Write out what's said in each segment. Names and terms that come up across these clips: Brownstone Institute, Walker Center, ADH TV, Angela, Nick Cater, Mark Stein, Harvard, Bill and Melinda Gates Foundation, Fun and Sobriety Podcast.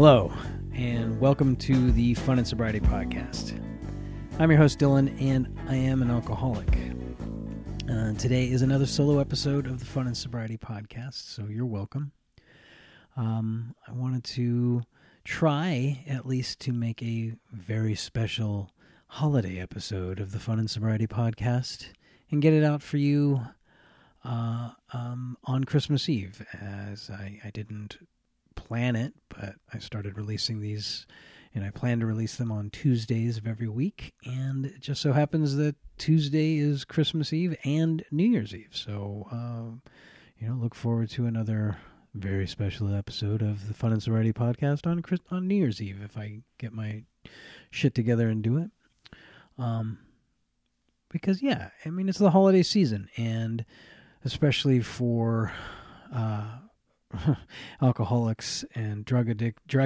Hello, and welcome to the Fun and Sobriety Podcast. I'm your host, Dylan, and I am an alcoholic. Today is another solo episode of the Fun and Sobriety Podcast, so you're welcome. I wanted to try, at least, to make a very special holiday episode of the Fun and Sobriety Podcast and get it out for you on Christmas Eve, as I didn't plan it, but I started releasing these, and I plan to release them on Tuesdays of every week, and it just so happens that Tuesday is Christmas Eve and New Year's Eve, so look forward to another very special episode of the Fun and Sobriety Podcast on New Year's Eve if I get my shit together and do it, because it's the holiday season, and especially for alcoholics and drug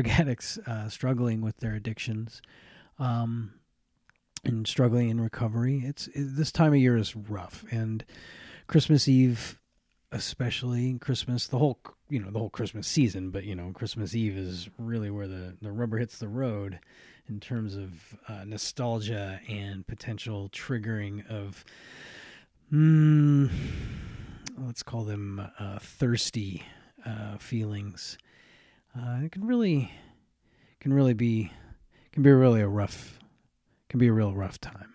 addicts struggling with their addictions and struggling in recovery. This time of year is rough, and Christmas Eve especially, and Christmas, the whole Christmas season, but Christmas Eve is really where the rubber hits the road in terms of nostalgia and potential triggering of let's call them thirsty feelings. It can be a real rough time.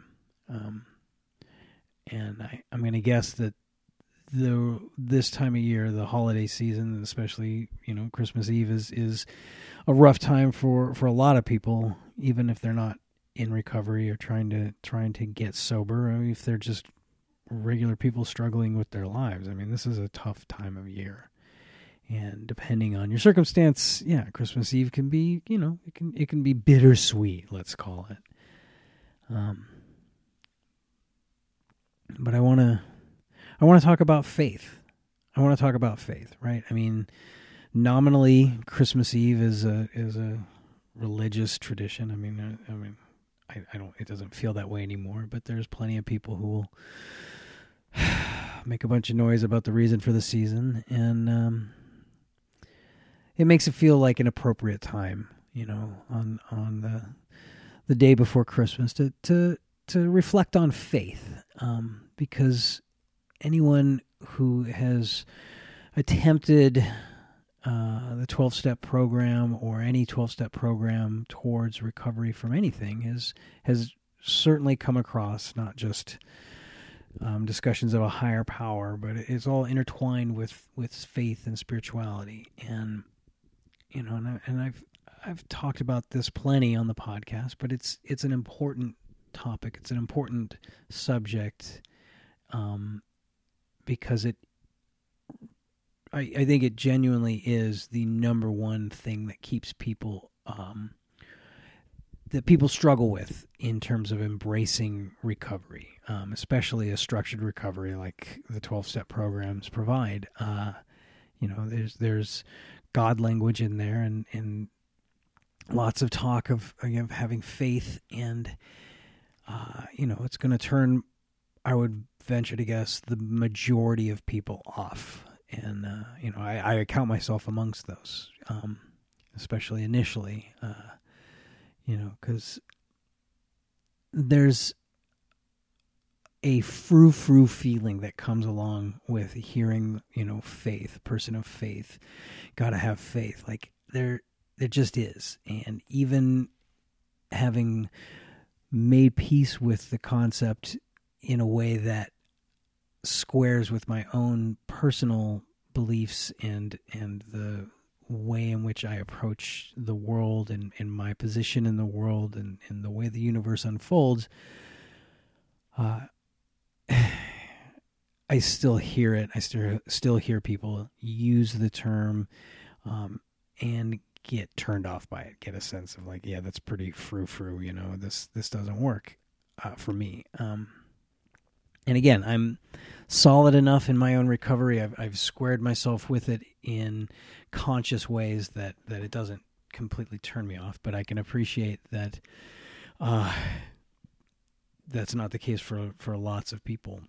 And I'm going to guess that this time of year, the holiday season, especially, Christmas Eve is a rough time for a lot of people, even if they're not in recovery or trying to get sober, or if they're just regular people struggling with their lives. This is a tough time of year. And depending on your circumstance, Christmas Eve can be, it can be bittersweet, let's call it. But I want to talk about faith. Right? Nominally, Christmas Eve is a religious tradition. It doesn't feel that way anymore. But there's plenty of people who will make a bunch of noise about the reason for the season, and it makes it feel like an appropriate time, on the day before Christmas to reflect on faith, because anyone who has attempted the 12-step program or any 12-step program towards recovery from anything has certainly come across not just discussions of a higher power, but it's all intertwined with faith and spirituality. And I've talked about this plenty on the podcast, but it's an important topic. It's an important subject, because I think it genuinely is the number one thing that keeps people, that people struggle with in terms of embracing recovery, especially a structured recovery like the 12-step programs provide. There's God language in there, and lots of talk of having faith, and it's going to turn, I would venture to guess, the majority of people off. And I count myself amongst those, especially initially, because there's a frou-frou feeling that comes along with hearing, faith, person of faith, gotta have faith. Like, there just is. And even having made peace with the concept in a way that squares with my own personal beliefs and the way in which I approach the world and my position in the world and the way the universe unfolds, I still hear it. I still hear people use the term and get turned off by it, get a sense of like, yeah, that's pretty frou-frou, this doesn't work for me. And again, I'm solid enough in my own recovery. I've squared myself with it in conscious ways that it doesn't completely turn me off, but I can appreciate that that's not the case for lots of people.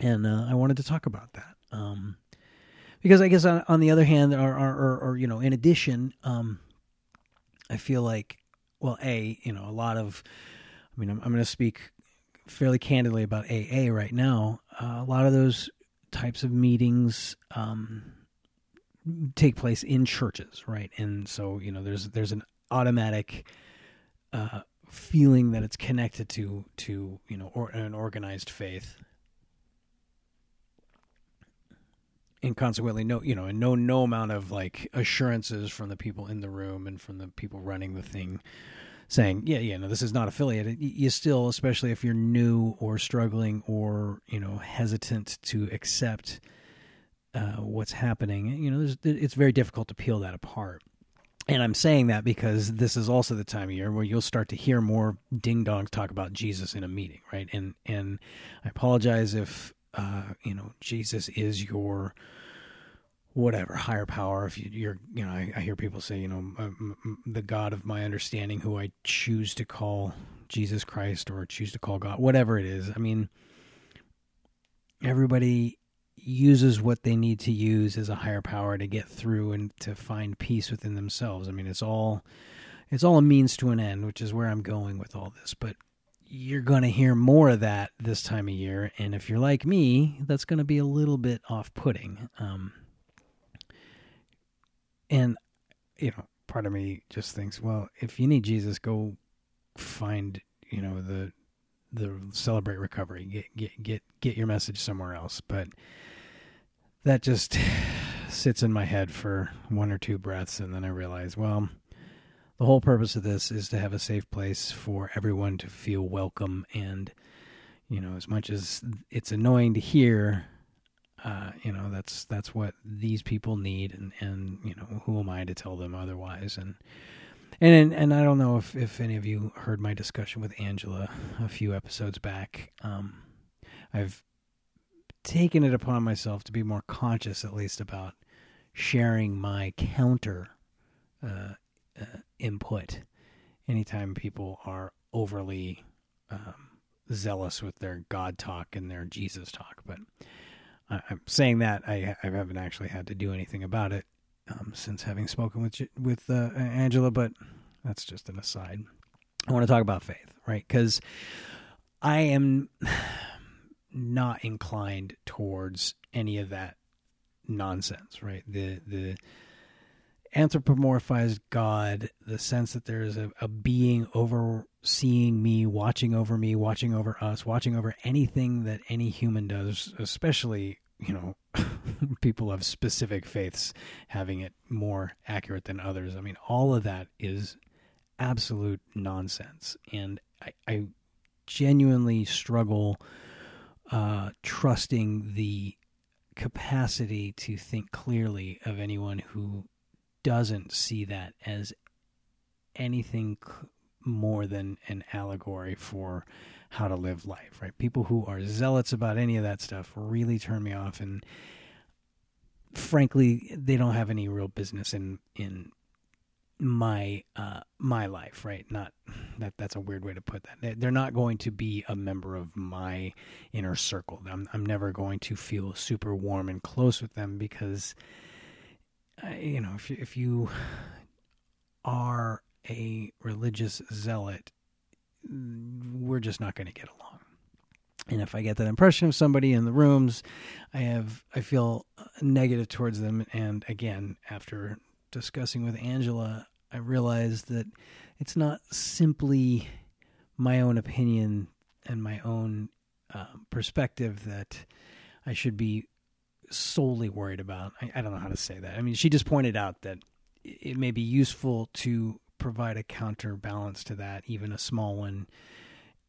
And I wanted to talk about that. Because I guess on the other hand, in addition, I feel like, well, a lot of, I mean, I'm going to speak fairly candidly about AA right now. A lot of those types of meetings take place in churches, right? And so, you know, there's an automatic feeling that it's connected to you know, or an organized faith. And consequently, no amount of like assurances from the people in the room and from the people running the thing saying, no, this is not affiliated. You still, especially if you're new or struggling or, you know, hesitant to accept what's happening, you know, it's very difficult to peel that apart. And I'm saying that because this is also the time of year where you'll start to hear more ding-dongs talk about Jesus in a meeting, right? And I apologize if, Jesus is your whatever higher power. If you're, you know, I hear people say, you know, the God of my understanding, who I choose to call Jesus Christ or choose to call God, whatever it is. I mean, everybody uses what they need to use as a higher power to get through and to find peace within themselves. I mean, it's all a means to an end, which is where I'm going with all this, but you're going to hear more of that this time of year. And if you're like me, that's going to be a little bit off-putting. And, you know, part of me just thinks, well, if you need Jesus, go find, you know, the Celebrate Recovery, get your message somewhere else. But that just sits in my head for one or two breaths. And then I realize, well, the whole purpose of this is to have a safe place for everyone to feel welcome. And, you know, as much as it's annoying to hear, you know, that's what these people need. And, you know, who am I to tell them otherwise? And I don't know if any of you heard my discussion with Angela a few episodes back. I've taken it upon myself to be more conscious, at least, about sharing my counter, input anytime people are overly zealous with their God talk and their Jesus talk. But I'm saying that I haven't actually had to do anything about it since having spoken with Angela, but that's just an aside. I want to talk about faith, right? Because I am not inclined towards any of that nonsense, right? The anthropomorphized God, the sense that there is a being overseeing me, watching over us, watching over anything that any human does, especially, you know, people of specific faiths having it more accurate than others. I mean, all of that is absolute nonsense. And I genuinely struggle trusting the capacity to think clearly of anyone who doesn't see that as anything more than an allegory for how to live life, right? People who are zealots about any of that stuff really turn me off, and frankly, they don't have any real business in my life, right? Not that that's a weird way to put that. They're not going to be a member of my inner circle. I'm never going to feel super warm and close with them because, you know, if you are a religious zealot, we're just not going to get along. And if I get that impression of somebody in the rooms, I feel negative towards them. And again, after discussing with Angela, I realized that it's not simply my own opinion and my own perspective that I should be solely worried about. I don't know how to say that. I mean, she just pointed out that it may be useful to provide a counterbalance to that, even a small one,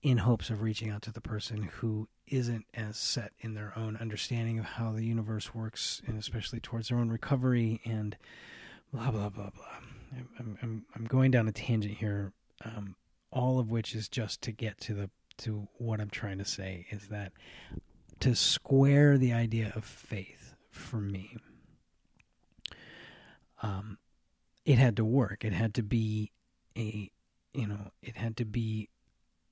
in hopes of reaching out to the person who isn't as set in their own understanding of how the universe works, and especially towards their own recovery and blah, blah, blah, blah. I'm going down a tangent here, all of which is just to get to what I'm trying to say, is that to square the idea of faith for me, it had to work. It had to be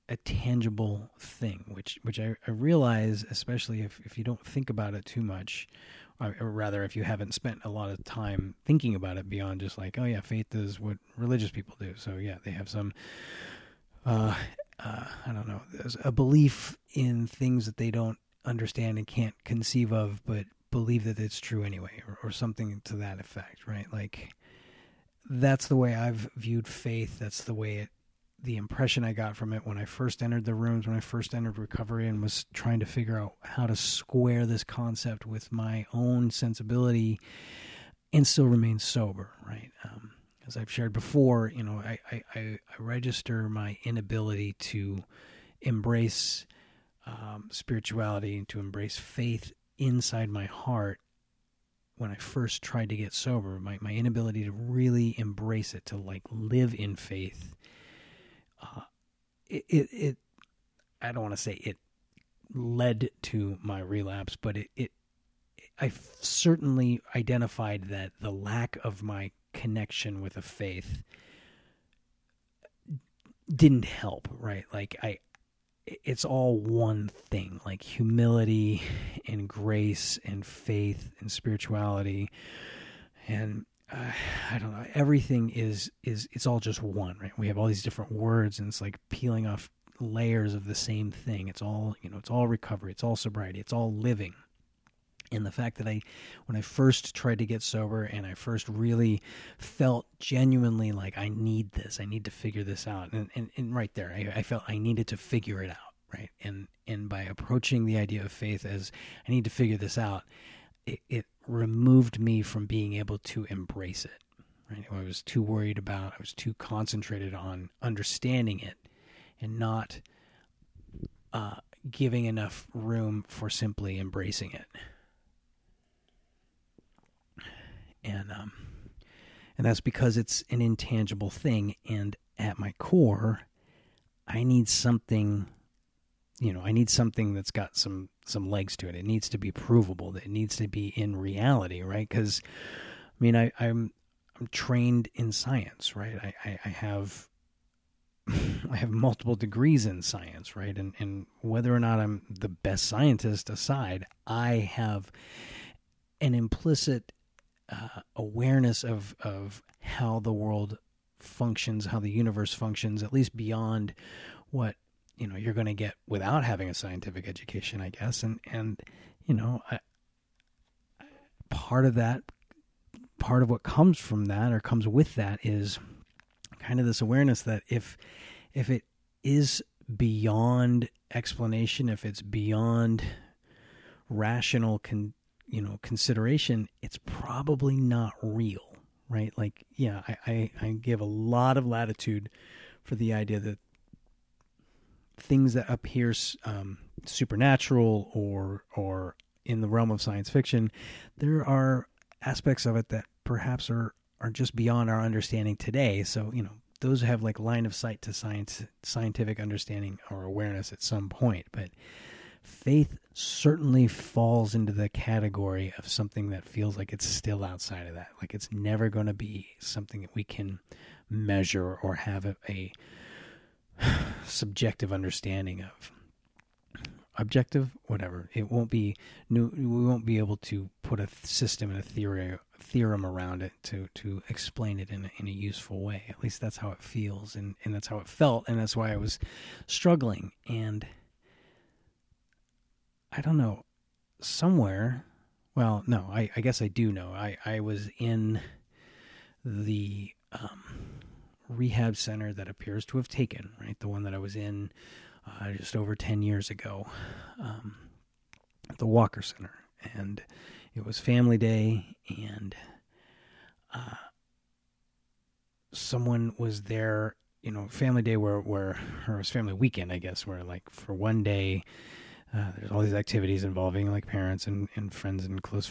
a tangible thing, which I realize, especially if you don't think about it too much, or rather if you haven't spent a lot of time thinking about it beyond just like, oh yeah, faith is what religious people do. So yeah, they have some, I don't know, a belief in things that they don't understand and can't conceive of, but believe that it's true anyway, or something to that effect, right? Like, that's the way I've viewed faith. That's the way the impression I got from it when I first entered the rooms, when I first entered recovery and was trying to figure out how to square this concept with my own sensibility and still remain sober, right? As I've shared before, you know, I register my inability to embrace spirituality and to embrace faith inside my heart when I first tried to get sober. My inability to really embrace it, to like live in faith, it I don't want to say it led to my relapse, but I certainly identified that the lack of my connection with a faith didn't help, right? Like it's all one thing, like humility and grace and faith and spirituality and I don't know. Everything is it's all just one, right? We have all these different words, and it's like peeling off layers of the same thing. It's all, you know, it's all recovery, it's all sobriety, it's all living. And the fact that when I first tried to get sober and I first really felt genuinely like I need this, I need to figure this out. And right there, I felt I needed to figure it out, right? And by approaching the idea of faith as I need to figure this out, it removed me from being able to embrace it, right? I was too worried about, I was too concentrated on understanding it and not giving enough room for simply embracing it. And that's because it's an intangible thing. And at my core, I need something, you know, I need something that's got some legs to it. It needs to be provable. It needs to be in reality, right? Because, I mean, I'm trained in science, right? I have multiple degrees in science, right? And whether or not I'm the best scientist aside, I have an implicit awareness of how the world functions, how the universe functions, at least beyond what, you know, you're going to get without having a scientific education, I guess. And you know, part of what comes from that or comes with that is kind of this awareness that if it is beyond explanation, if it's beyond rational consideration, it's probably not real, right? Like, yeah, I give a lot of latitude for the idea that things that appear supernatural or in the realm of science fiction, there are aspects of it that perhaps are just beyond our understanding today. So, you know, those have like line of sight to scientific understanding or awareness at some point, but faith certainly falls into the category of something that feels like it's still outside of that. Like it's never going to be something that we can measure or have a subjective understanding of. Objective, whatever. It won't be new. We won't be able to put a system and a theorem around it to explain it in a useful way. At least that's how it feels, and that's how it felt, and that's why I was struggling. And I don't know, somewhere, well, no, I guess I do know. I was in the rehab center that appears to have taken, right? The one that I was in just over 10 years ago, at the Walker Center. And it was family day, and someone was there, you know, family day where or it was family weekend, I guess, where like for one day, there's all these activities involving like parents and friends and close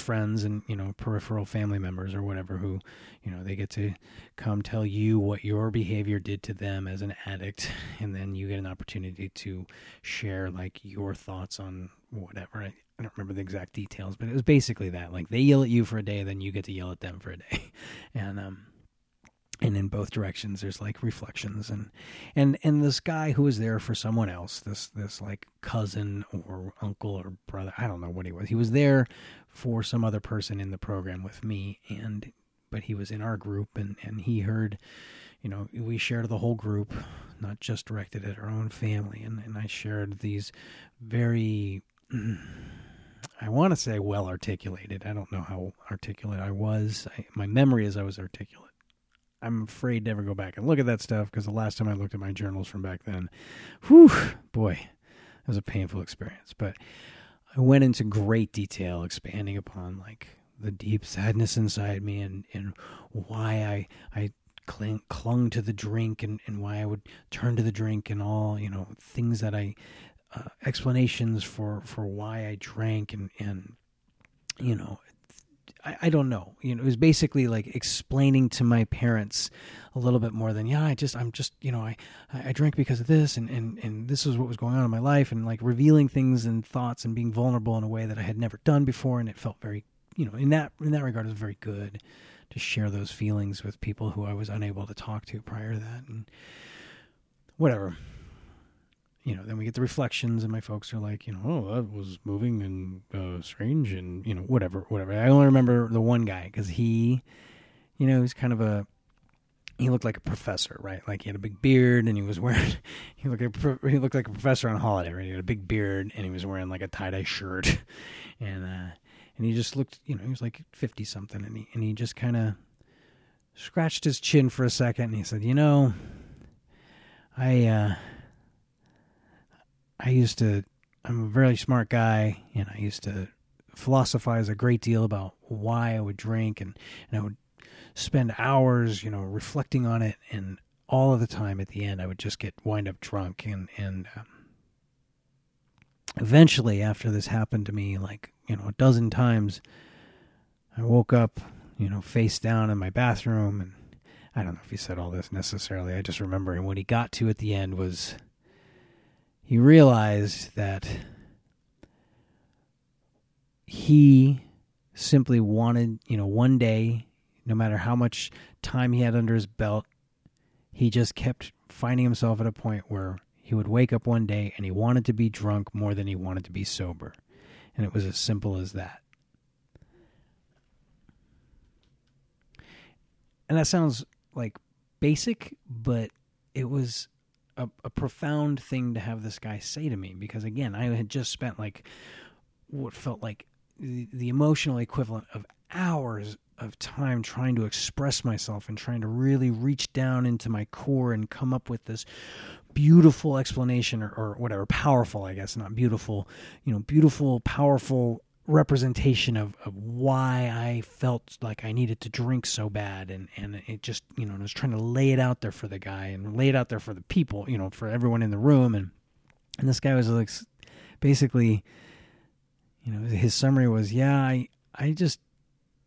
friends and, you know, peripheral family members or whatever who, you know, they get to come tell you what your behavior did to them as an addict. And then you get an opportunity to share like your thoughts on whatever. I don't remember the exact details, but it was basically that. Like they yell at you for a day, then you get to yell at them for a day. And and in both directions there's like reflections and this guy who was there for someone else, this like cousin or uncle or brother, I don't know what he was. He was there for some other person in the program with me, but he was in our group and he heard, you know, we shared the whole group, not just directed at our own family, and I shared these very, I want to say well articulated. I don't know how articulate I was. My memory is I was articulate. I'm afraid to ever go back and look at that stuff because the last time I looked at my journals from back then, whew, boy, it was a painful experience. But I went into great detail expanding upon like the deep sadness inside me and why I clung to the drink and why I would turn to the drink and all, you know, things that I... explanations for why I drank and you know, I don't know. You know, it was basically like explaining to my parents a little bit more than, I'm just, you know, I drank because of this and this is what was going on in my life, and like revealing things and thoughts and being vulnerable in a way that I had never done before. And it felt very, you know, in that regard, it was very good to share those feelings with people who I was unable to talk to prior to that and whatever. You know, then we get the reflections and my folks are like, you know, oh, that was moving and strange and, you know, whatever. I only remember the one guy because he, you know, he's kind of he looked like a professor, right? Like he had a big beard and he was wearing, he looked like a professor on holiday, right? He had a big beard and he was wearing like a tie-dye shirt and he just looked, you know, he was like 50 something and he just kind of scratched his chin for a second and he said, you know, I'm a very smart guy, and I used to philosophize a great deal about why I would drink, and I would spend hours, you know, reflecting on it, and all of the time at the end, I would just wind up drunk, and eventually, after this happened to me, like, you know, a dozen times, I woke up, you know, face down in my bathroom, and I don't know if he said all this necessarily, I just remember, and what he got to at the end was... he realized that he simply wanted, you know, one day, no matter how much time he had under his belt, he just kept finding himself at a point where he would wake up one day and he wanted to be drunk more than he wanted to be sober. And it was as simple as that. And that sounds like basic, but it was... A profound thing to have this guy say to me, because again, I had just spent like what felt like the emotional equivalent of hours of time trying to express myself and trying to really reach down into my core and come up with this beautiful explanation or whatever, powerful, I guess, not beautiful, you know, beautiful, powerful representation of why I felt like I needed to drink so bad, and it just, you know, I was trying to lay it out there for the guy and lay it out there for the people, you know, for everyone in the room, and this guy was like, basically, you know, his summary was, yeah, I just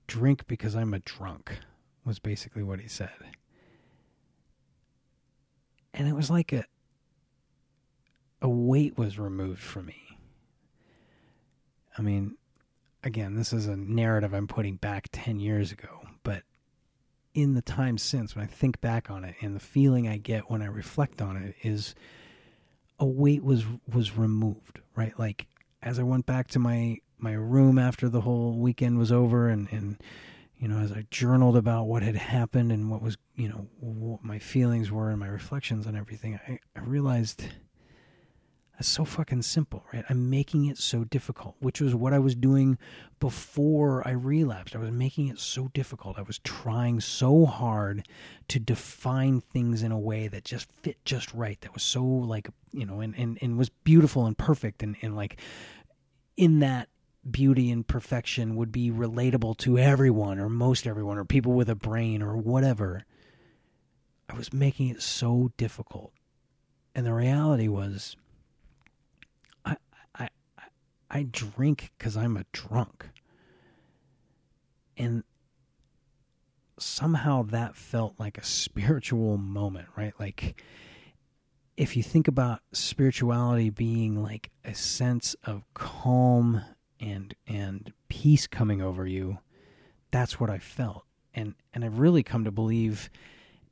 drink because I'm a drunk, was basically what he said. And it was like a weight was removed from me. I mean, again, this is a narrative I'm putting back 10 years ago, but in the time since, when I think back on it and the feeling I get when I reflect on it is a weight was removed, right? Like as I went back to my room after the whole weekend was over and, you know, as I journaled about what had happened and what was, you know, what my feelings were and my reflections on everything, I realized... that's so fucking simple, right? I'm making it so difficult, which was what I was doing before I relapsed. I was making it so difficult. I was trying so hard to define things in a way that just fit just right, that was so like, you know, and was beautiful and perfect and like in that beauty and perfection would be relatable to everyone or most everyone or people with a brain or whatever. I was making it so difficult. And the reality was... I drink because I'm a drunk. And somehow that felt like a spiritual moment, right? Like if you think about spirituality being like a sense of calm and peace coming over you, that's what I felt. And I've really come to believe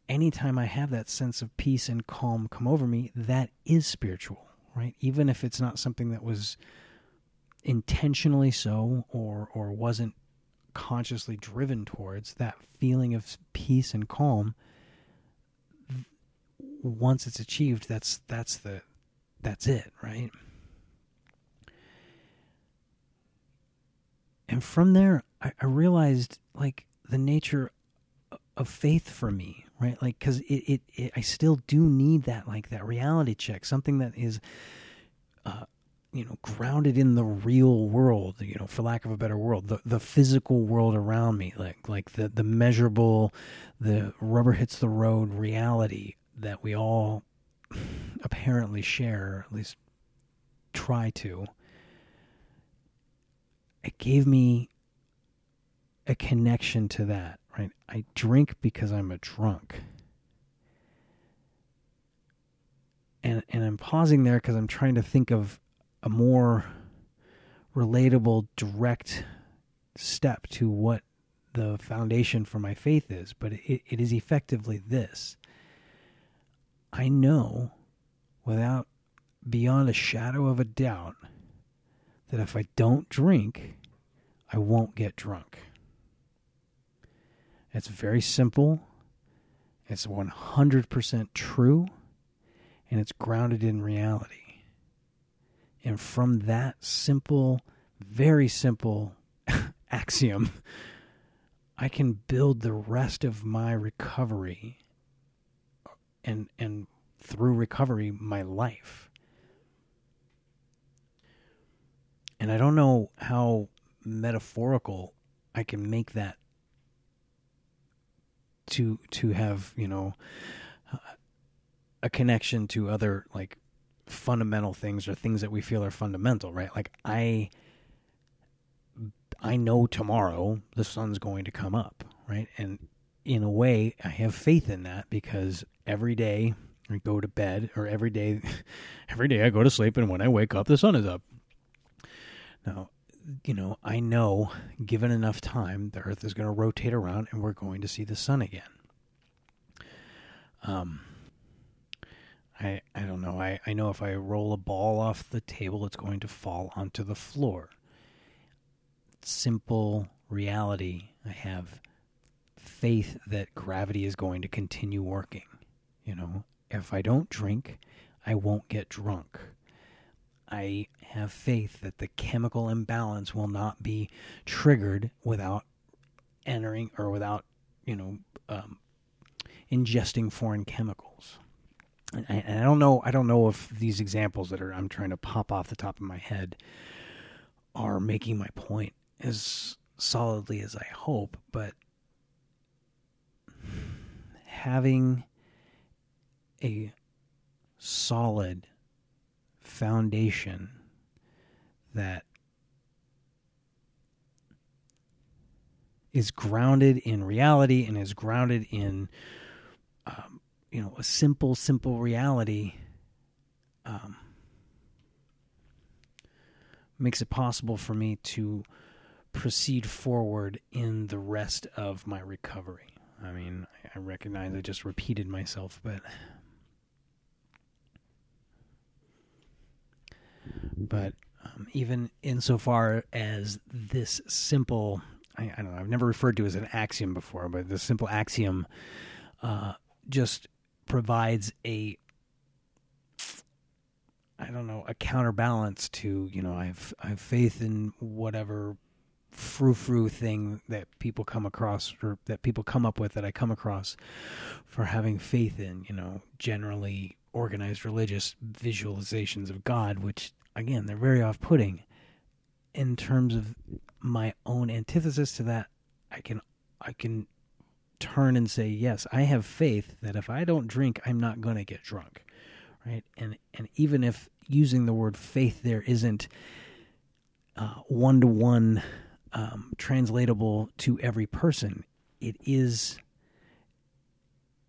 anytime I have that sense of peace and calm come over me, that is spiritual, right? Even if it's not something that was intentionally so or wasn't consciously driven towards, that feeling of peace and calm, once it's achieved, that's it, right? And from there, I realized, like, the nature of faith for me, right? Like, because I still do need that, like, that reality check, something that is, grounded in the real world, for lack of a better word, the physical world around me, like the measurable, the rubber hits the road reality that we all apparently share, or at least try to. It gave me a connection to that, right? I drink because I'm a drunk. And I'm pausing there because I'm trying to think of a more relatable, direct step to what the foundation for my faith is. But it is effectively this. I know beyond a shadow of a doubt that if I don't drink, I won't get drunk. It's very simple. It's 100% true. And it's grounded in reality. And from that simple, very simple axiom, I can build the rest of my recovery and through recovery, my life. And I don't know how metaphorical I can make that to have, a connection to other, like, fundamental things or things that we feel are fundamental, right? Like, I know tomorrow the sun's going to come up, right? And in a way, I have faith in that because every day I go to bed, or every day I go to sleep, and when I wake up, the sun is up. Now, I know, given enough time, the Earth is going to rotate around and we're going to see the sun again. I don't know. I know if I roll a ball off the table, it's going to fall onto the floor. Simple reality. I have faith that gravity is going to continue working. If I don't drink, I won't get drunk. I have faith that the chemical imbalance will not be triggered without entering or without, ingesting foreign chemicals. And I don't know. I don't know if these examples that I'm trying to pop off the top of my head are making my point as solidly as I hope. But having a solid foundation that is grounded in reality and is grounded in a simple reality makes it possible for me to proceed forward in the rest of my recovery. I mean, I recognize I just repeated myself, but even insofar as this simple, I don't know, I've never referred to it as an axiom before, but the simple axiom just provides a counterbalance to, I have faith in whatever frou-frou thing that people come across or that people come up with that I come across for having faith in, generally organized religious visualizations of God, which, again, they're very off-putting. In terms of my own antithesis to that, I can turn and say, yes, I have faith that if I don't drink, I'm not going to get drunk, right? And even if using the word faith there isn't one-to-one translatable to every person, it is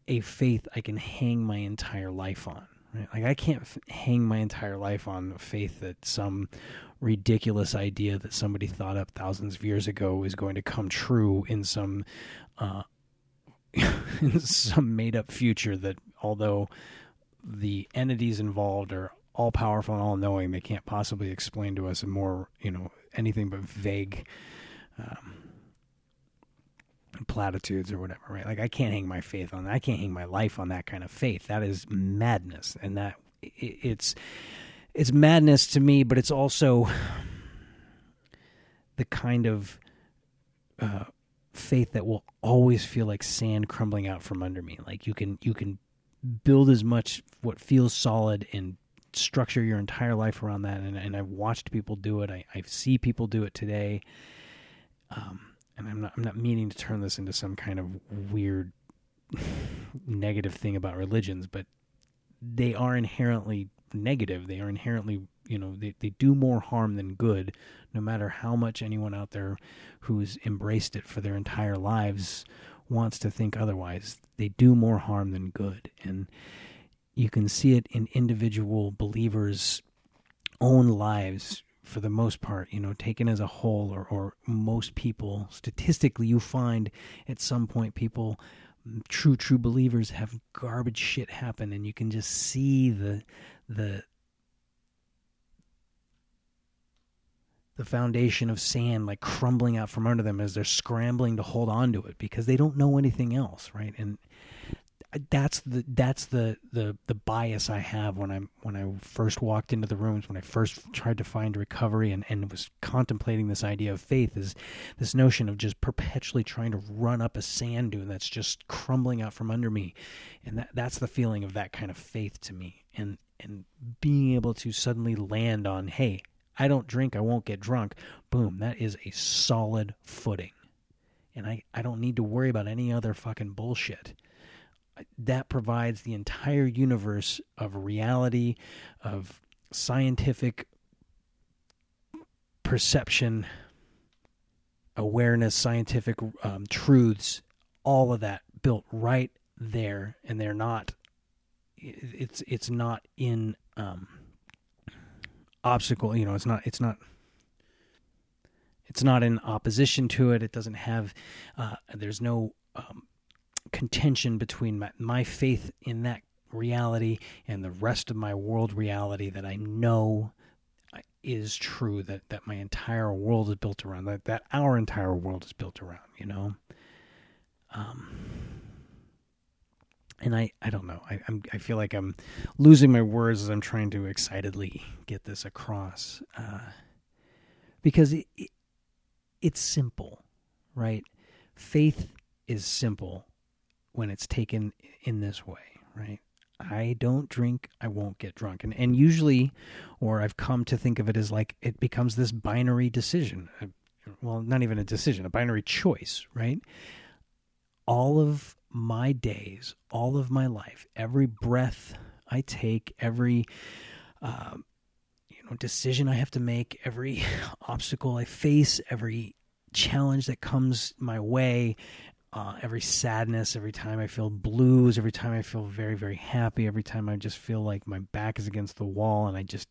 a faith I can hang my entire life on, right? Like, I can't hang my entire life on the faith that some ridiculous idea that somebody thought up thousands of years ago is going to come true in some some made-up future that, although the entities involved are all-powerful and all-knowing, they can't possibly explain to us a more, anything but vague platitudes or whatever, right? Like, I can't hang my faith on that. I can't hang my life on that kind of faith. That is madness, and that it's madness to me, but it's also the kind of faith that will always feel like sand crumbling out from under me. Like, you can build as much what feels solid and structure your entire life around that. And I've watched people do it. I see people do it today. And I'm not meaning to turn this into some kind of weird negative thing about religions, but they are inherently negative. They are inherently, they do more harm than good, no matter how much anyone out there who's embraced it for their entire lives wants to think otherwise. They do more harm than good. And you can see it in individual believers' own lives for the most part, taken as a whole, or most people, statistically, you find at some point people, true believers, have garbage shit happen, and you can just see the foundation of sand like crumbling out from under them as they're scrambling to hold on to it because they don't know anything else, right? And that's the bias I have when I first walked into the rooms, when I first tried to find recovery and was contemplating this idea of faith, is this notion of just perpetually trying to run up a sand dune that's just crumbling out from under me. And that's the feeling of that kind of faith to me. And being able to suddenly land on, hey, I don't drink, I won't get drunk. Boom, that is a solid footing. And I don't need to worry about any other fucking bullshit. That provides the entire universe of reality, of scientific perception, awareness, scientific truths, all of that built right there. And they're not, it's not in obstacle, it's not in opposition to it. It doesn't have, there's no, contention between my faith in that reality and the rest of my world reality that I know is true, that my entire world is built around, that our entire world is built around, and I don't know. I feel like I'm losing my words as I'm trying to excitedly get this across, because it's simple, right? Faith is simple when it's taken in this way, right? I don't drink, I won't get drunk. And usually, or I've come to think of it as like, it becomes this binary decision. Well, not even a decision, a binary choice, right? All of my days, all of my life, every breath I take, every decision I have to make, every obstacle I face, every challenge that comes my way, every sadness, every time I feel blues, every time I feel very, very happy, every time I just feel like my back is against the wall and I just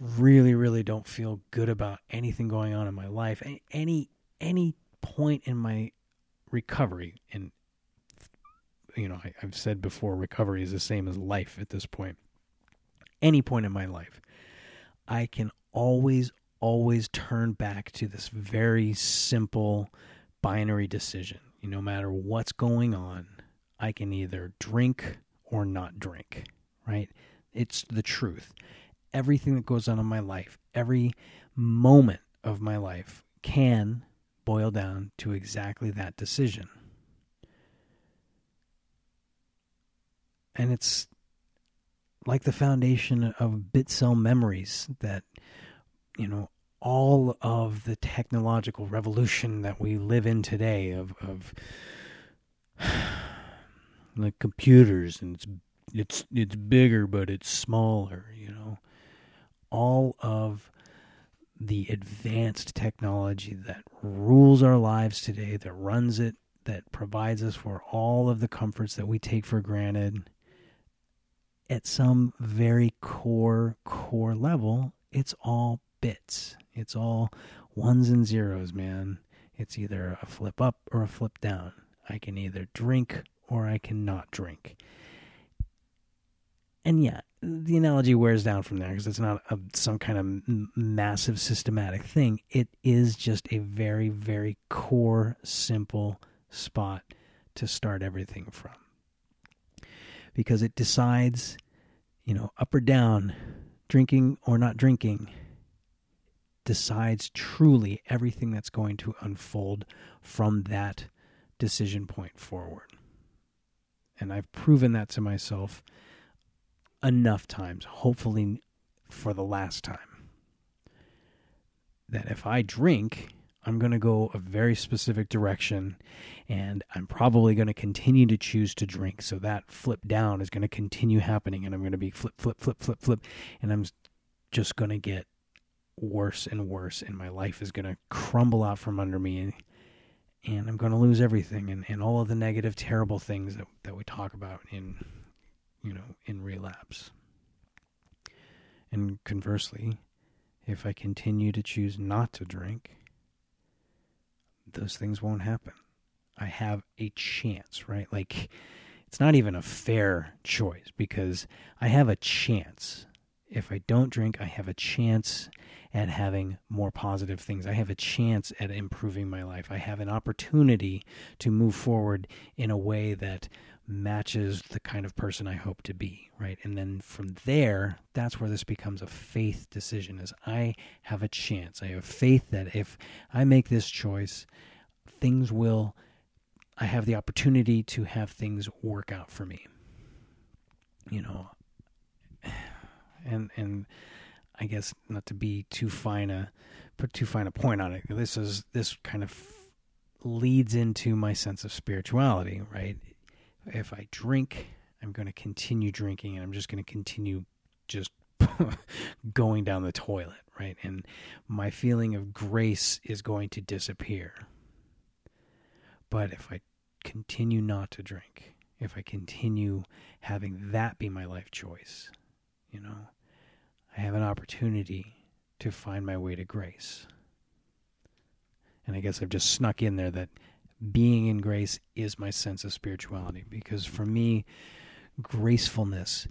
really, really don't feel good about anything going on in my life. Any point in my recovery, and I've said before, recovery is the same as life at this point. Any point in my life, I can always turn back to this very simple binary decision. No matter what's going on, I can either drink or not drink, right? It's the truth. Everything that goes on in my life, every moment of my life can boil down to exactly that decision. And it's like the foundation of bit cell memories that, all of the technological revolution that we live in today of like computers, and it's bigger but it's smaller, all of the advanced technology that rules our lives today, that runs it, that provides us for all of the comforts that we take for granted, at some very core level, it's all bits. It's all ones and zeros, man. It's either a flip up or a flip down. I can either drink or I can not drink. And yeah, the analogy wears down from there because it's not some kind of massive systematic thing. It is just a very, very core, simple spot to start everything from. Because it decides, you know, up or down, drinking or not drinking, decides truly everything that's going to unfold from that decision point forward. And I've proven that to myself enough times, hopefully for the last time, that if I drink, I'm going to go a very specific direction, and I'm probably going to continue to choose to drink. So that flip down is going to continue happening, and I'm going to be flip, flip, flip, flip, flip, and I'm just going to get worse and worse, and my life is going to crumble out from under me, and I'm going to lose everything, and all of the negative, terrible things that we talk about in, you know, in relapse. And conversely, if I continue to choose not to drink, those things won't happen. I have a chance, right? Like, it's not even a fair choice because I have a chance. If I don't drink, I have a chance at having more positive things. I have a chance at improving my life. I have an opportunity to move forward in a way that matches the kind of person I hope to be, right? And then from there, that's where this becomes a faith decision, is I have a chance. I have faith that if I make this choice, I have the opportunity to have things work out for me, you know. And I guess not to be too fine a point on it. This kind of leads into my sense of spirituality, right? If I drink, I'm going to continue drinking, and I'm just going to continue just going down the toilet, right? And my feeling of grace is going to disappear. But if I continue not to drink, if I continue having that be my life choice, you know, I have an opportunity to find my way to grace. And I guess I've just snuck in there that being in grace is my sense of spirituality, because for me, gracefulness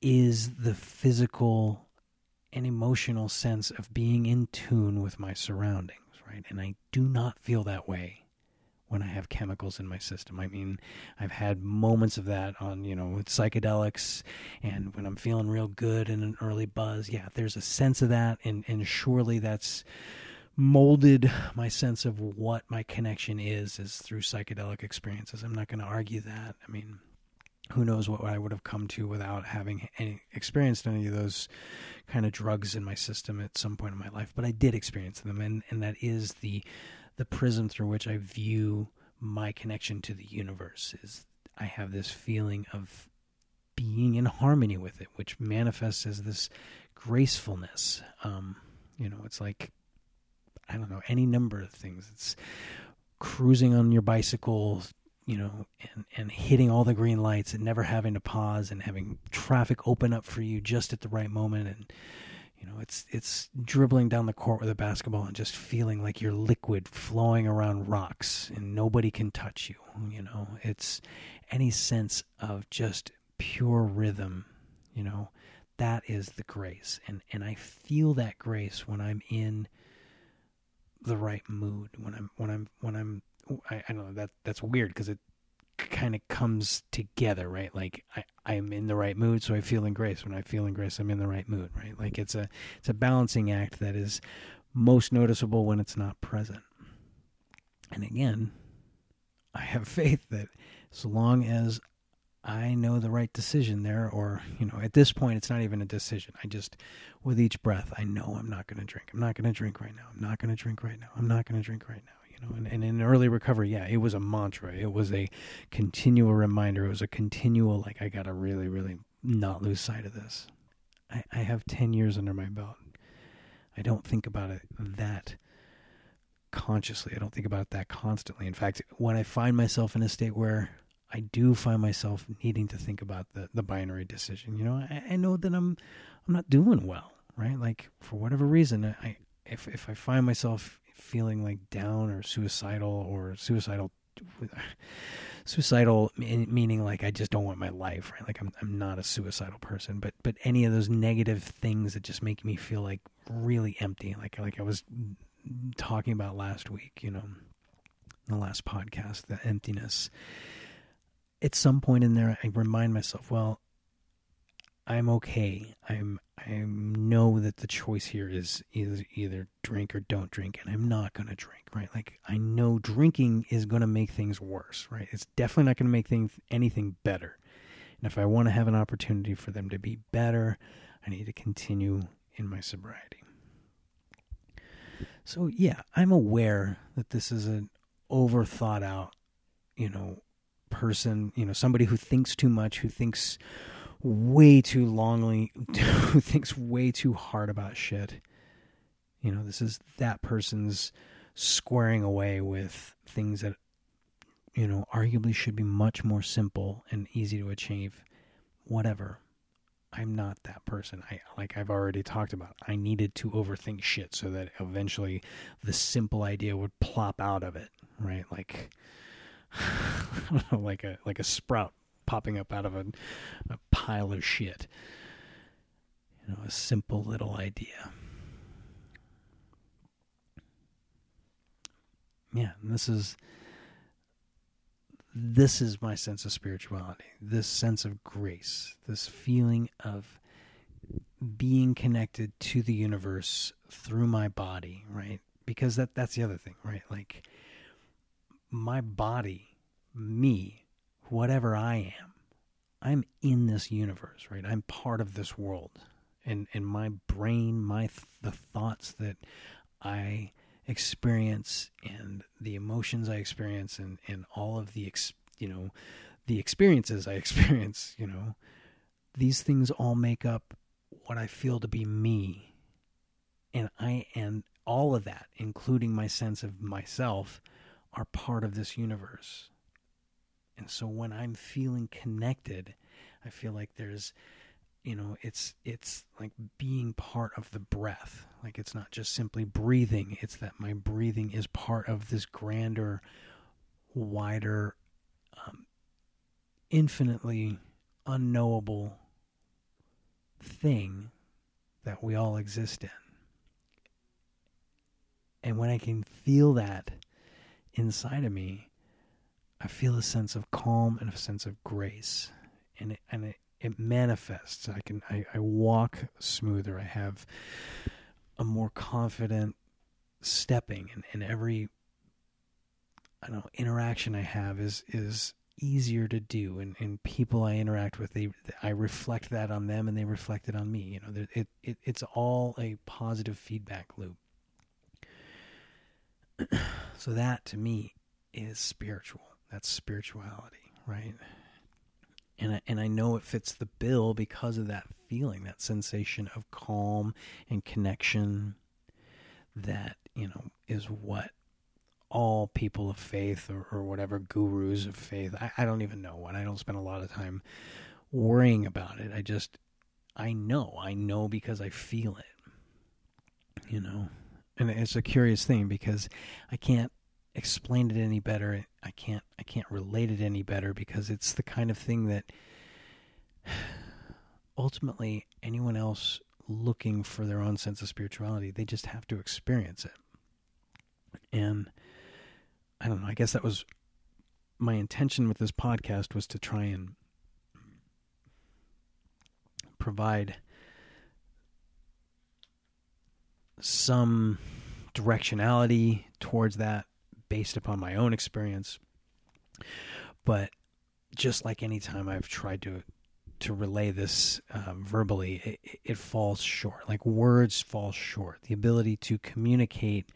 is the physical and emotional sense of being in tune with my surroundings, right? And I do not feel that way when I have chemicals in my system. I mean, I've had moments of that on, you know, with psychedelics, and when I'm feeling real good in an early buzz, yeah, there's a sense of that, and surely that's molded my sense of what my connection is through psychedelic experiences. I'm not going to argue that. I mean, who knows what I would have come to without having experienced any of those kind of drugs in my system at some point in my life, but I did experience them, and that is the prism through which I view my connection to the universe, is I have this feeling of being in harmony with it, which manifests as this gracefulness. You know, it's like, I don't know, any number of things. It's cruising on your bicycle, you know, and hitting all the green lights and never having to pause, and having traffic open up for you just at the right moment, and, you know, it's dribbling down the court with a basketball and just feeling like you're liquid flowing around rocks and nobody can touch you, you know. It's any sense of just pure rhythm, you know, that is the grace. And I feel that grace when I'm in the right mood, I don't know, that's weird because it kind of comes together, right? Like I'm in the right mood, so I feel in grace. When I feel in grace, I'm in the right mood, right? Like it's a balancing act that is most noticeable when it's not present. And again, I have faith that so long as I know the right decision there, or, you know, at this point, it's not even a decision. I just, with each breath, I know I'm not going to drink. I'm not going to drink right now. I'm not going to drink right now. I'm not going to drink right now. You know, and in early recovery, yeah, it was a mantra. It was a continual reminder. It was a continual, like, I got to really, really not lose sight of this. I have 10 years under my belt. I don't think about it that consciously. I don't think about it that constantly. In fact, when I find myself in a state where I do find myself needing to think about the binary decision, you know, I know that I'm not doing well, right? Like, for whatever reason, if I find myself feeling like down or suicidal suicidal meaning like I just don't want my life, right? Like I'm not a suicidal person, but any of those negative things that just make me feel like really empty, like I was talking about last week, you know, in the last podcast, the emptiness. At some point in there, I remind myself, well, I'm okay. I know that the choice here is either drink or don't drink, and I'm not going to drink, right? Like, I know drinking is going to make things worse, right? It's definitely not going to make anything better. And if I want to have an opportunity for them to be better, I need to continue in my sobriety. So, yeah, I'm aware that this is an overthought out, you know, person, you know, somebody who thinks too much, who thinks way too longly, who thinks way too hard about shit. You know, this is that person's squaring away with things that, you know, arguably should be much more simple and easy to achieve. Whatever. I'm not that person. I've already talked about, I needed to overthink shit so that eventually the simple idea would plop out of it, right? Like, I don't know, like a sprout popping up out of a pile of shit. You know, a simple little idea. Yeah, and this is my sense of spirituality, this sense of grace, this feeling of being connected to the universe through my body, right? Because that's the other thing, right? Like, my body, me, whatever I am, I'm in this universe, right? I'm part of this world. And my brain, the thoughts that I experience and the emotions I experience and all of the experiences I experience, you know, these things all make up what I feel to be me. And I am all of that, including my sense of myself, are part of this universe. And so when I'm feeling connected, I feel like there's, you know, it's like being part of the breath. Like, it's not just simply breathing. It's that my breathing is part of this grander, wider, infinitely unknowable thing that we all exist in. And when I can feel that inside of me, I feel a sense of calm and a sense of grace, and it manifests. I walk smoother. I have a more confident stepping, and every interaction I have is easier to do, and people I interact with, I reflect that on them, and they reflect it on me. You know, it's all a positive feedback loop. So that to me is spiritual. That's spirituality, right? And I know it fits the bill because of that feeling, that sensation of calm and connection that, you know, is what all people of faith or whatever, gurus of faith, I don't even know what. I don't spend a lot of time worrying about it. I know because I feel it, you know. And it's a curious thing because I can't explain it any better. I can't relate it any better because it's the kind of thing that ultimately anyone else looking for their own sense of spirituality, they just have to experience it. And I don't know, I guess that was my intention with this podcast, was to try and provide some directionality towards that based upon my own experience. But just like any time I've tried to relay this verbally, it falls short. Like, words fall short. The ability to communicate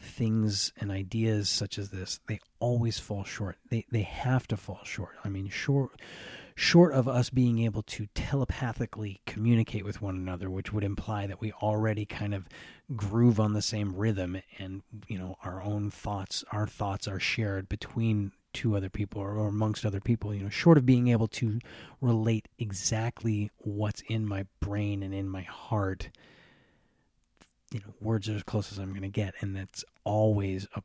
things and ideas such as this, they always fall short. They have to fall short. I mean, short of us being able to telepathically communicate with one another, which would imply that we already kind of groove on the same rhythm and, you know, our thoughts are shared between two other people or amongst other people, you know, short of being able to relate exactly what's in my brain and in my heart, you know, words are as close as I'm going to get. And that's always a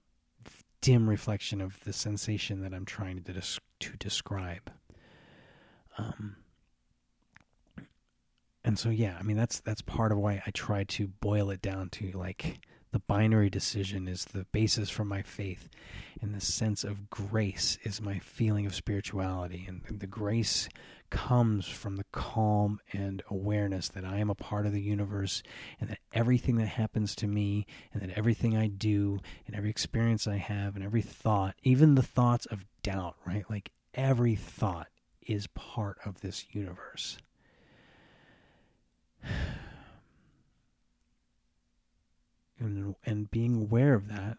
dim reflection of the sensation that I'm trying to describe. And so, yeah, I mean, that's part of why I try to boil it down to, like, the binary decision is the basis for my faith, and the sense of grace is my feeling of spirituality, and the grace comes from the calm and awareness that I am a part of the universe, and that everything that happens to me, and that everything I do, and every experience I have, and every thought, even the thoughts of doubt, right? Like, every thought is part of this universe. And being aware of that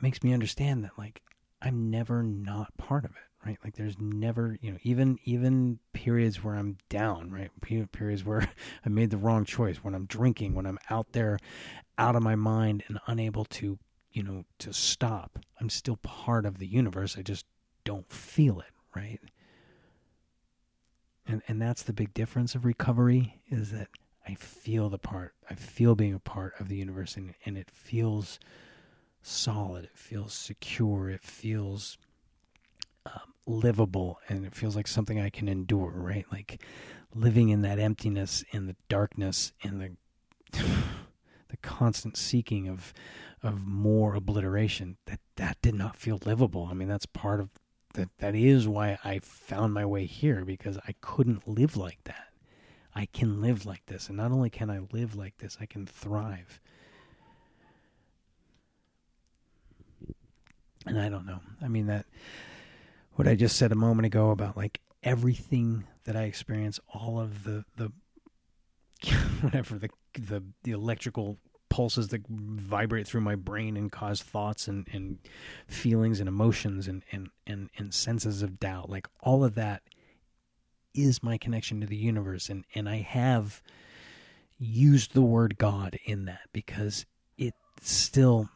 makes me understand that, like, I'm never not part of it, right? Like, there's never, you know, even periods where I'm down, right? Periods where I made the wrong choice, when I'm drinking, when I'm out there, out of my mind and unable to, you know, to stop. I'm still part of the universe. I just don't feel it, right? And that's the big difference of recovery, is that I feel the part. I feel being a part of the universe, and it feels solid. It feels secure. It feels livable, and it feels like something I can endure, right? Like living in that emptiness and the darkness and the the constant seeking of more obliteration, that did not feel livable. I mean, that's part of that. That is why I found my way here, because I couldn't live like that. I can live like this. And not only can I live like this, I can thrive. And I don't know. I mean, that what I just said a moment ago about, like, everything that I experience, all of the whatever, the electrical pulses that vibrate through my brain and cause thoughts and feelings and emotions and senses of doubt, like, all of that is my connection to the universe. And I have used the word God in that, because it still,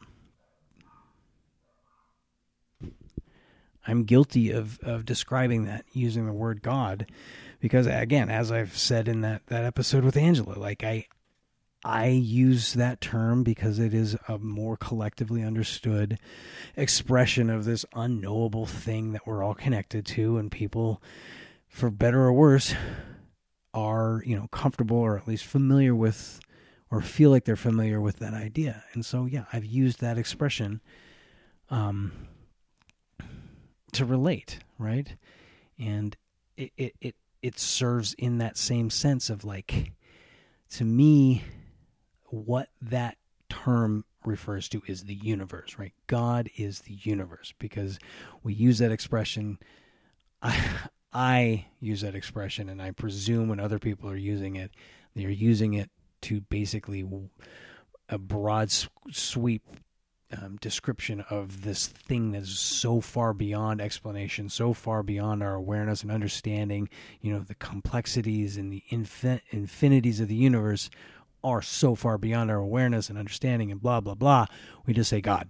I'm guilty of describing that using the word God, because, again, as I've said in that episode with Angela, like, I use that term because it is a more collectively understood expression of this unknowable thing that we're all connected to, and people, for better or worse, are, you know, comfortable, or at least familiar with, or feel like they're familiar with that idea. And so, yeah, I've used that expression to relate, right? And it serves in that same sense of, like, to me, what that term refers to is the universe, right? God is the universe, because we use that expression. I use that expression, and I presume when other people are using it, they're using it to basically a broad sweep description of this thing that is so far beyond explanation, so far beyond our awareness and understanding. You know, the complexities and the infinities of the universe are so far beyond our awareness and understanding, and blah, blah, blah. We just say God,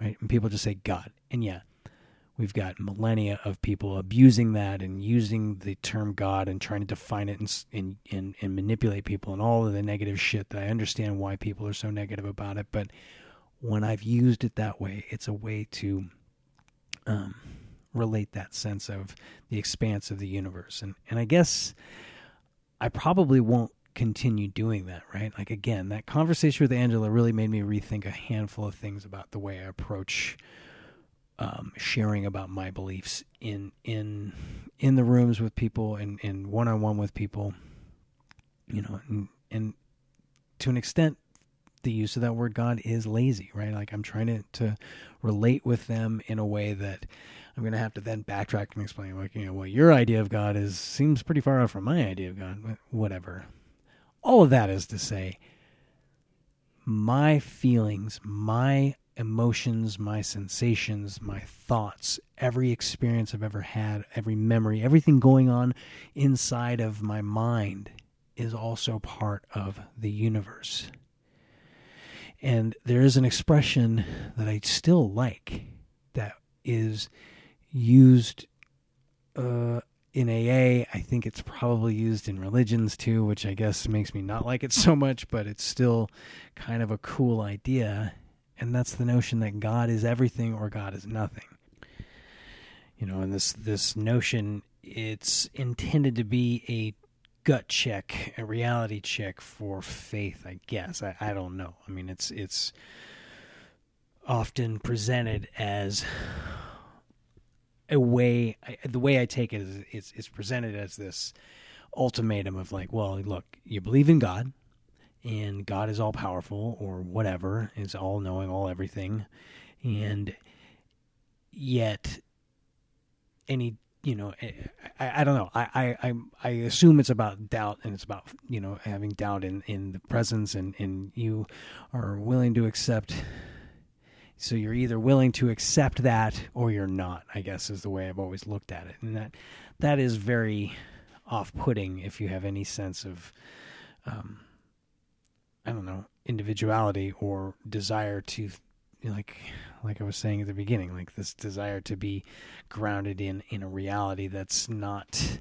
right? And people just say God. And yeah, we've got millennia of people abusing that and using the term God and trying to define it and manipulate people and all of the negative shit that I understand why people are so negative about it. But when I've used it that way, it's a way to relate that sense of the expanse of the universe. And I guess I probably won't continue doing that, right? Like, again, that conversation with Angela really made me rethink a handful of things about the way I approach sharing about my beliefs in the rooms with people and one-on-one with people, you know, and to an extent, the use of that word God is lazy, right? Like, I'm trying to relate with them in a way that I'm going to have to then backtrack and explain, like, you know, well, your idea of God seems pretty far out from my idea of God, whatever. All of that is to say, my feelings, my emotions, my sensations, my thoughts, every experience I've ever had, every memory, everything going on inside of my mind is also part of the universe. And there is an expression that I still like that is used in AA. I think it's probably used in religions too, which I guess makes me not like it so much, but it's still kind of a cool idea. And that's the notion that God is everything or God is nothing. You know, and this notion, it's intended to be a gut check, a reality check for faith, I guess. I don't know. I mean, it's often presented as a way, the way I take it is it's presented as this ultimatum of like, well, look, you believe in God, and God is all powerful or whatever, is all knowing, all everything. And yet any, you know, I don't know. I assume it's about doubt, and it's about, you know, having doubt in the presence, and you are willing to accept. So you're either willing to accept that or you're not, I guess, is the way I've always looked at it. And that is very off-putting if you have any sense of, I don't know, individuality or desire to, like I was saying at the beginning, like this desire to be grounded in a reality that's not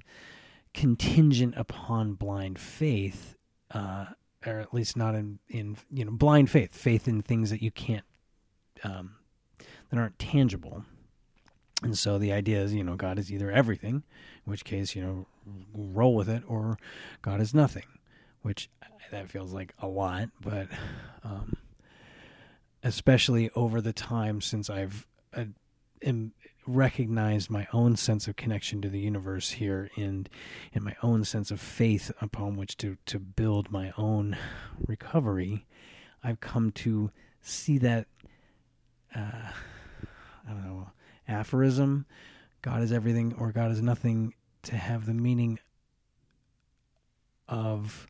contingent upon blind faith, or at least not in you know, blind faith in things that you can't, that aren't tangible. And so the idea is, you know, God is either everything, in which case, you know, roll with it, or God is nothing, which that feels like a lot, but especially over the time since I've recognized my own sense of connection to the universe here, and my own sense of faith upon which to build my own recovery, I've come to see that, I don't know, aphorism, God is everything or God is nothing, to have the meaning of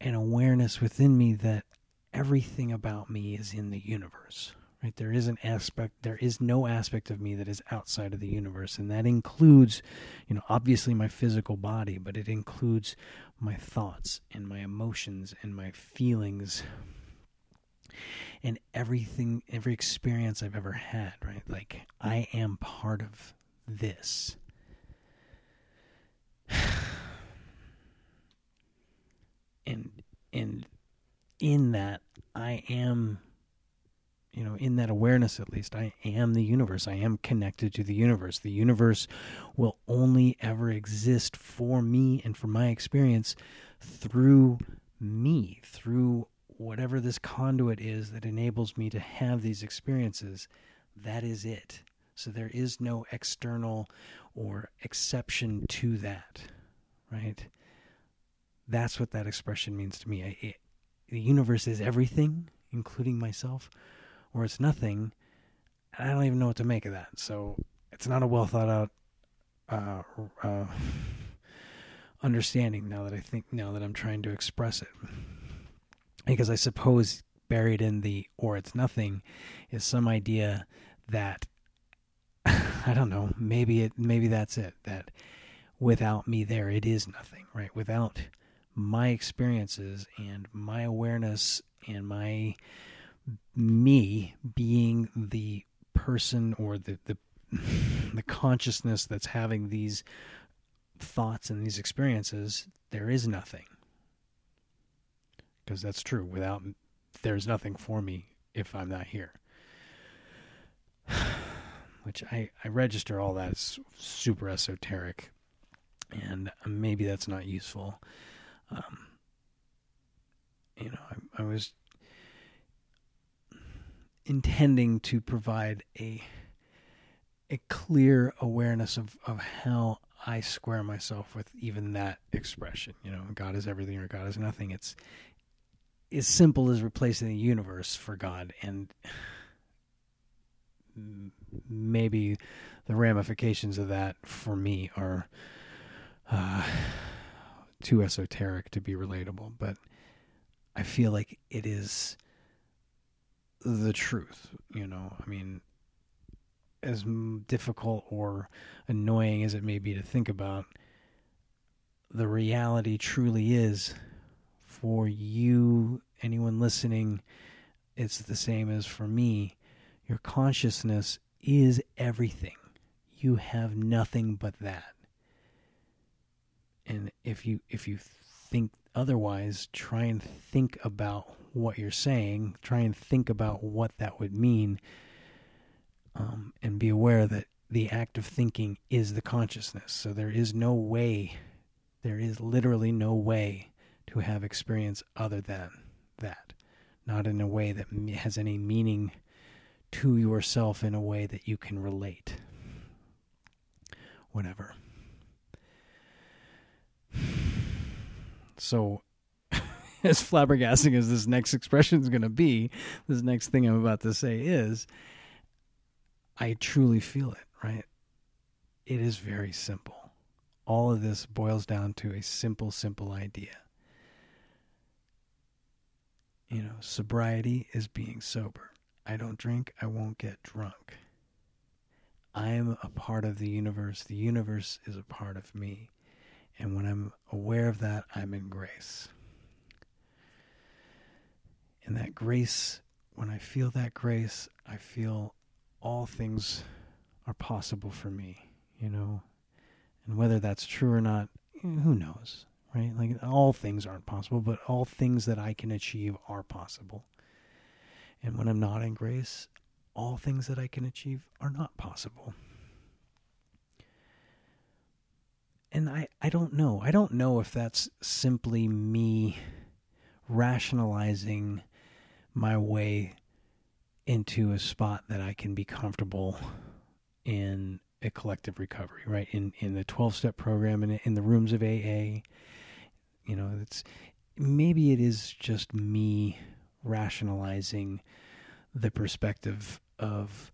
an awareness within me that everything about me is in the universe, right? There is no aspect of me that is outside of the universe. And that includes, you know, obviously my physical body, but it includes my thoughts and my emotions and my feelings and everything, every experience I've ever had, right? Like, I am part of this. And in that, I am, you know, in that awareness at least, I am the universe. I am connected to the universe. The universe will only ever exist for me and for my experience through me, through whatever this conduit is that enables me to have these experiences. That is it. So there is no external or exception to that, right? That's what that expression means to me. The universe is everything, including myself, or it's nothing. And I don't even know what to make of that. So it's not a well thought out understanding now that I'm trying to express it. Because I suppose buried in the "or it's nothing" is some idea that, I don't know, maybe that's it, that without me there, it is nothing, right? Without my experiences and my awareness and my me being the person or the consciousness that's having these thoughts and these experiences, there is nothing. Because that's true. Without, there's nothing for me if I'm not here. Which I register all that as super esoteric. And maybe that's not useful. You know, I was intending to provide a clear awareness of how I square myself with even that expression. You know, God is everything or God is nothing. It's as simple as replacing the universe for God, and maybe the ramifications of that for me are too esoteric to be relatable, but I feel like it is the truth, you know? I mean, as difficult or annoying as it may be to think about, the reality truly is, for you, anyone listening, it's the same as for me. Your consciousness is everything. You have nothing but that. And if you think Otherwise, try and think about what you're saying. Try and think about what that would mean. And be aware that the act of thinking is the consciousness. So there is no way, there is literally no way to have experience other than that. Not in a way that has any meaning to yourself, in a way that you can relate. Whatever. So, as flabbergasting as this next expression is going to be, this next thing I'm about to say is, I truly feel it, right? It is very simple. All of this boils down to a simple, simple idea. You know, sobriety is being sober. I don't drink, I won't get drunk. I am a part of the universe. The universe is a part of me. And when I'm aware of that, I'm in grace. And that grace, when I feel that grace, I feel all things are possible for me, you know. And whether that's true or not, who knows, right? Like, all things aren't possible, but all things that I can achieve are possible. And when I'm not in grace, all things that I can achieve are not possible. And I don't know. I don't know if that's simply me rationalizing my way into a spot that I can be comfortable in a collective recovery, right? In the 12-step program and in the rooms of AA, you know, it's maybe it is just me rationalizing the perspective of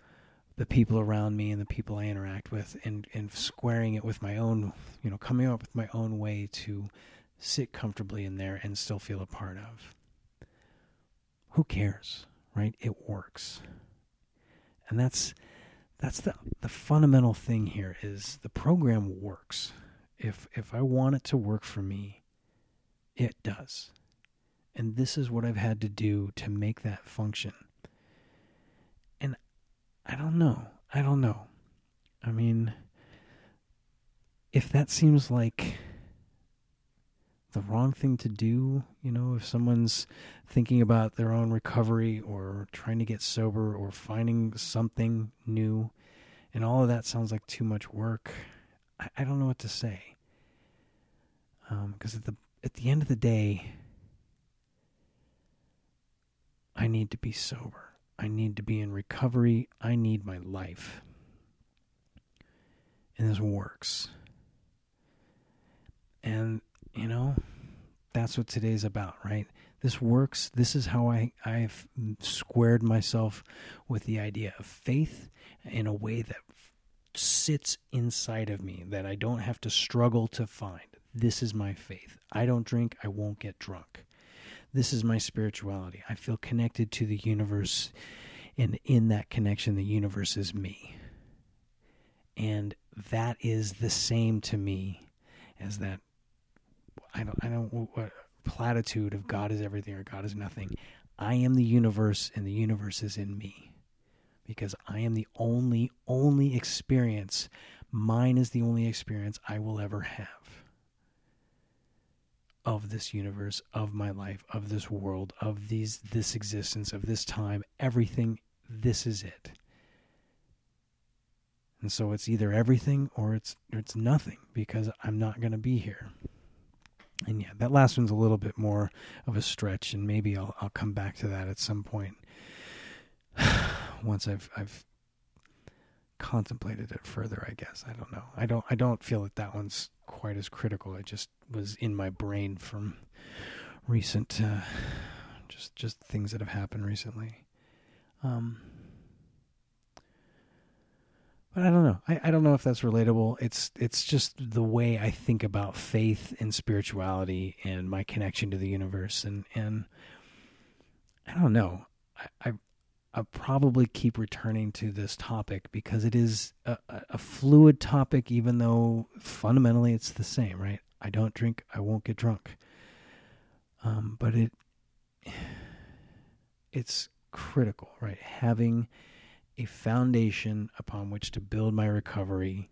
the people around me and the people I interact with, and squaring it with my own, you know, coming up with my own way to sit comfortably in there and still feel a part of. Who cares, right? It works. And that's the fundamental thing here is the program works. If I want it to work for me, it does. And this is what I've had to do to make that function. And I don't know. I mean, if that seems like the wrong thing to do, you know, if someone's thinking about their own recovery or trying to get sober or finding something new, and all of that sounds like too much work, I don't know what to say. Because at the end of the day, I need to be sober. I need to be in recovery. I need my life. And this works. And, you know, that's what today's about, right? This works. This is how I've squared myself with the idea of faith in a way that sits inside of me, that I don't have to struggle to find. This is my faith. I don't drink. I won't get drunk. This is my spirituality. I feel connected to the universe, and in that connection, the universe is me. And that is the same to me as that, what platitude of God is everything or God is nothing. I am the universe, and the universe is in me, because I am the only experience. Mine is the only experience I will ever have of this universe, of my life, of this world, of this existence, of this time, everything. This is it. And so it's either everything or it's nothing, because I'm not going to be here. And yeah, that last one's a little bit more of a stretch, and maybe I'll come back to that at some point once I've contemplated it further, I guess. I don't know. I don't feel that one's quite as critical. It just was in my brain from recent just things that have happened recently. But I don't know. I don't know if that's relatable. It's just the way I think about faith and spirituality and my connection to the universe, and I don't know. I'll probably keep returning to this topic because it is a fluid topic, even though fundamentally it's the same, right? I don't drink, I won't get drunk. But it's critical, right? Having a foundation upon which to build my recovery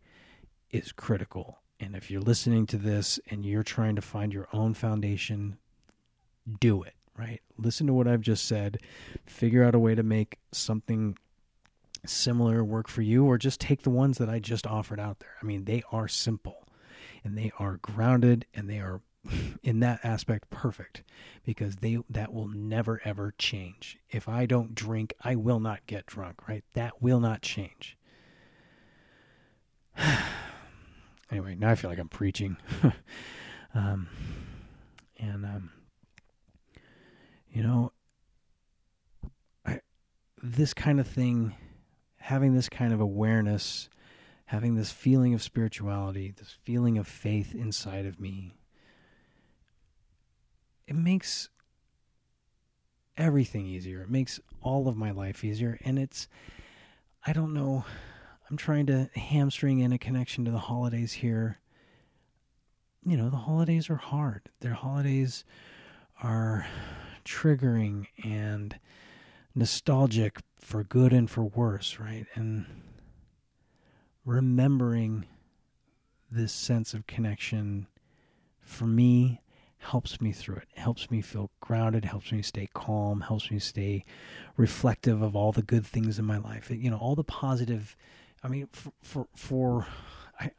is critical. And if you're listening to this and you're trying to find your own foundation, do it, right? Listen to what I've just said. Figure out a way to make something similar work for you, or just take the ones that I just offered out there. I mean, they are simple and they are grounded and they are, in that aspect, perfect, because that will never, ever change. If I don't drink, I will not get drunk, right? That will not change. Anyway, now I feel like I'm preaching. This kind of thing, having this kind of awareness, having this feeling of spirituality, this feeling of faith inside of me, it makes everything easier. It makes all of my life easier. And I don't know, I'm trying to hamstring in a connection to the holidays here. You know, the holidays are hard. Their holidays are triggering and nostalgic for good and for worse, right? And remembering this sense of connection for me helps me through it, helps me feel grounded, helps me stay calm, helps me stay reflective of all the good things in my life. You know, all the positive, I mean,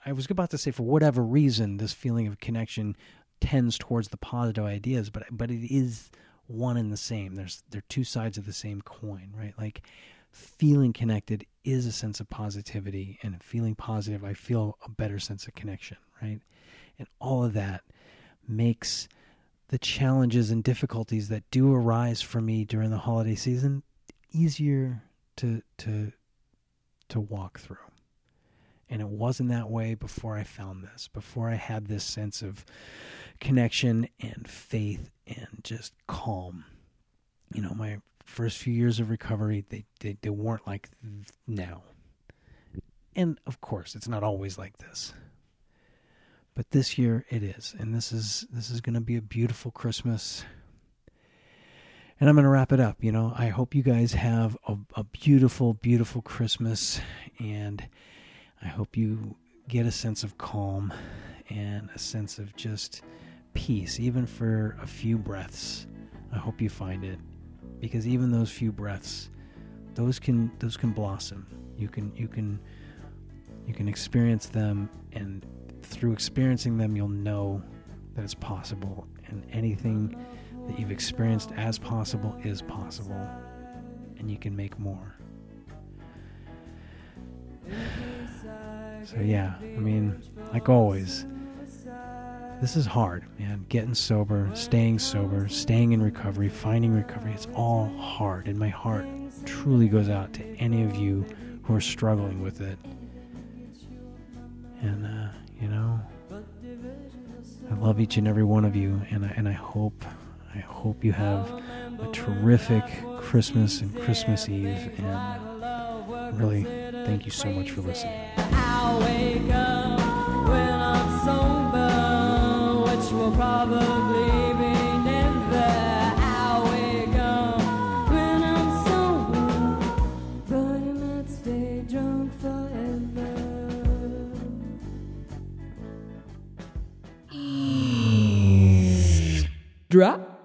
I was about to say for whatever reason, this feeling of connection tends towards the positive ideas, but it is one and the same. They're two sides of the same coin, right? Like, feeling connected is a sense of positivity, and feeling positive, I feel a better sense of connection, right? And all of that makes the challenges and difficulties that do arise for me during the holiday season easier to walk through. And it wasn't that way before I found this, before I had this sense of connection and faith and just calm. You know, my first few years of recovery, they weren't like now. And of course, it's not always like this. But this year it is, and this is going to be a beautiful Christmas. And I'm going to wrap it up. You know, I hope you guys have a beautiful, beautiful Christmas, and I hope you get a sense of calm and a sense of just peace, even for a few breaths. I hope you find it, because even those few breaths, those can blossom. You can experience them, and through experiencing them, you'll know that it's possible, and anything that you've experienced as possible is possible, and you can make more. So yeah, I mean, like always, this is hard, man. Getting sober, staying in recovery, finding recovery, it's all hard, and my heart truly goes out to any of you who are struggling with it. And you know, I love each and every one of you, and I hope you have a terrific Christmas and Christmas Eve, and really, thank you so much for listening. I'll wake up when I'm sober, which will probably be never. I'll wake up when I'm sober, but I might stay drunk forever. Drop.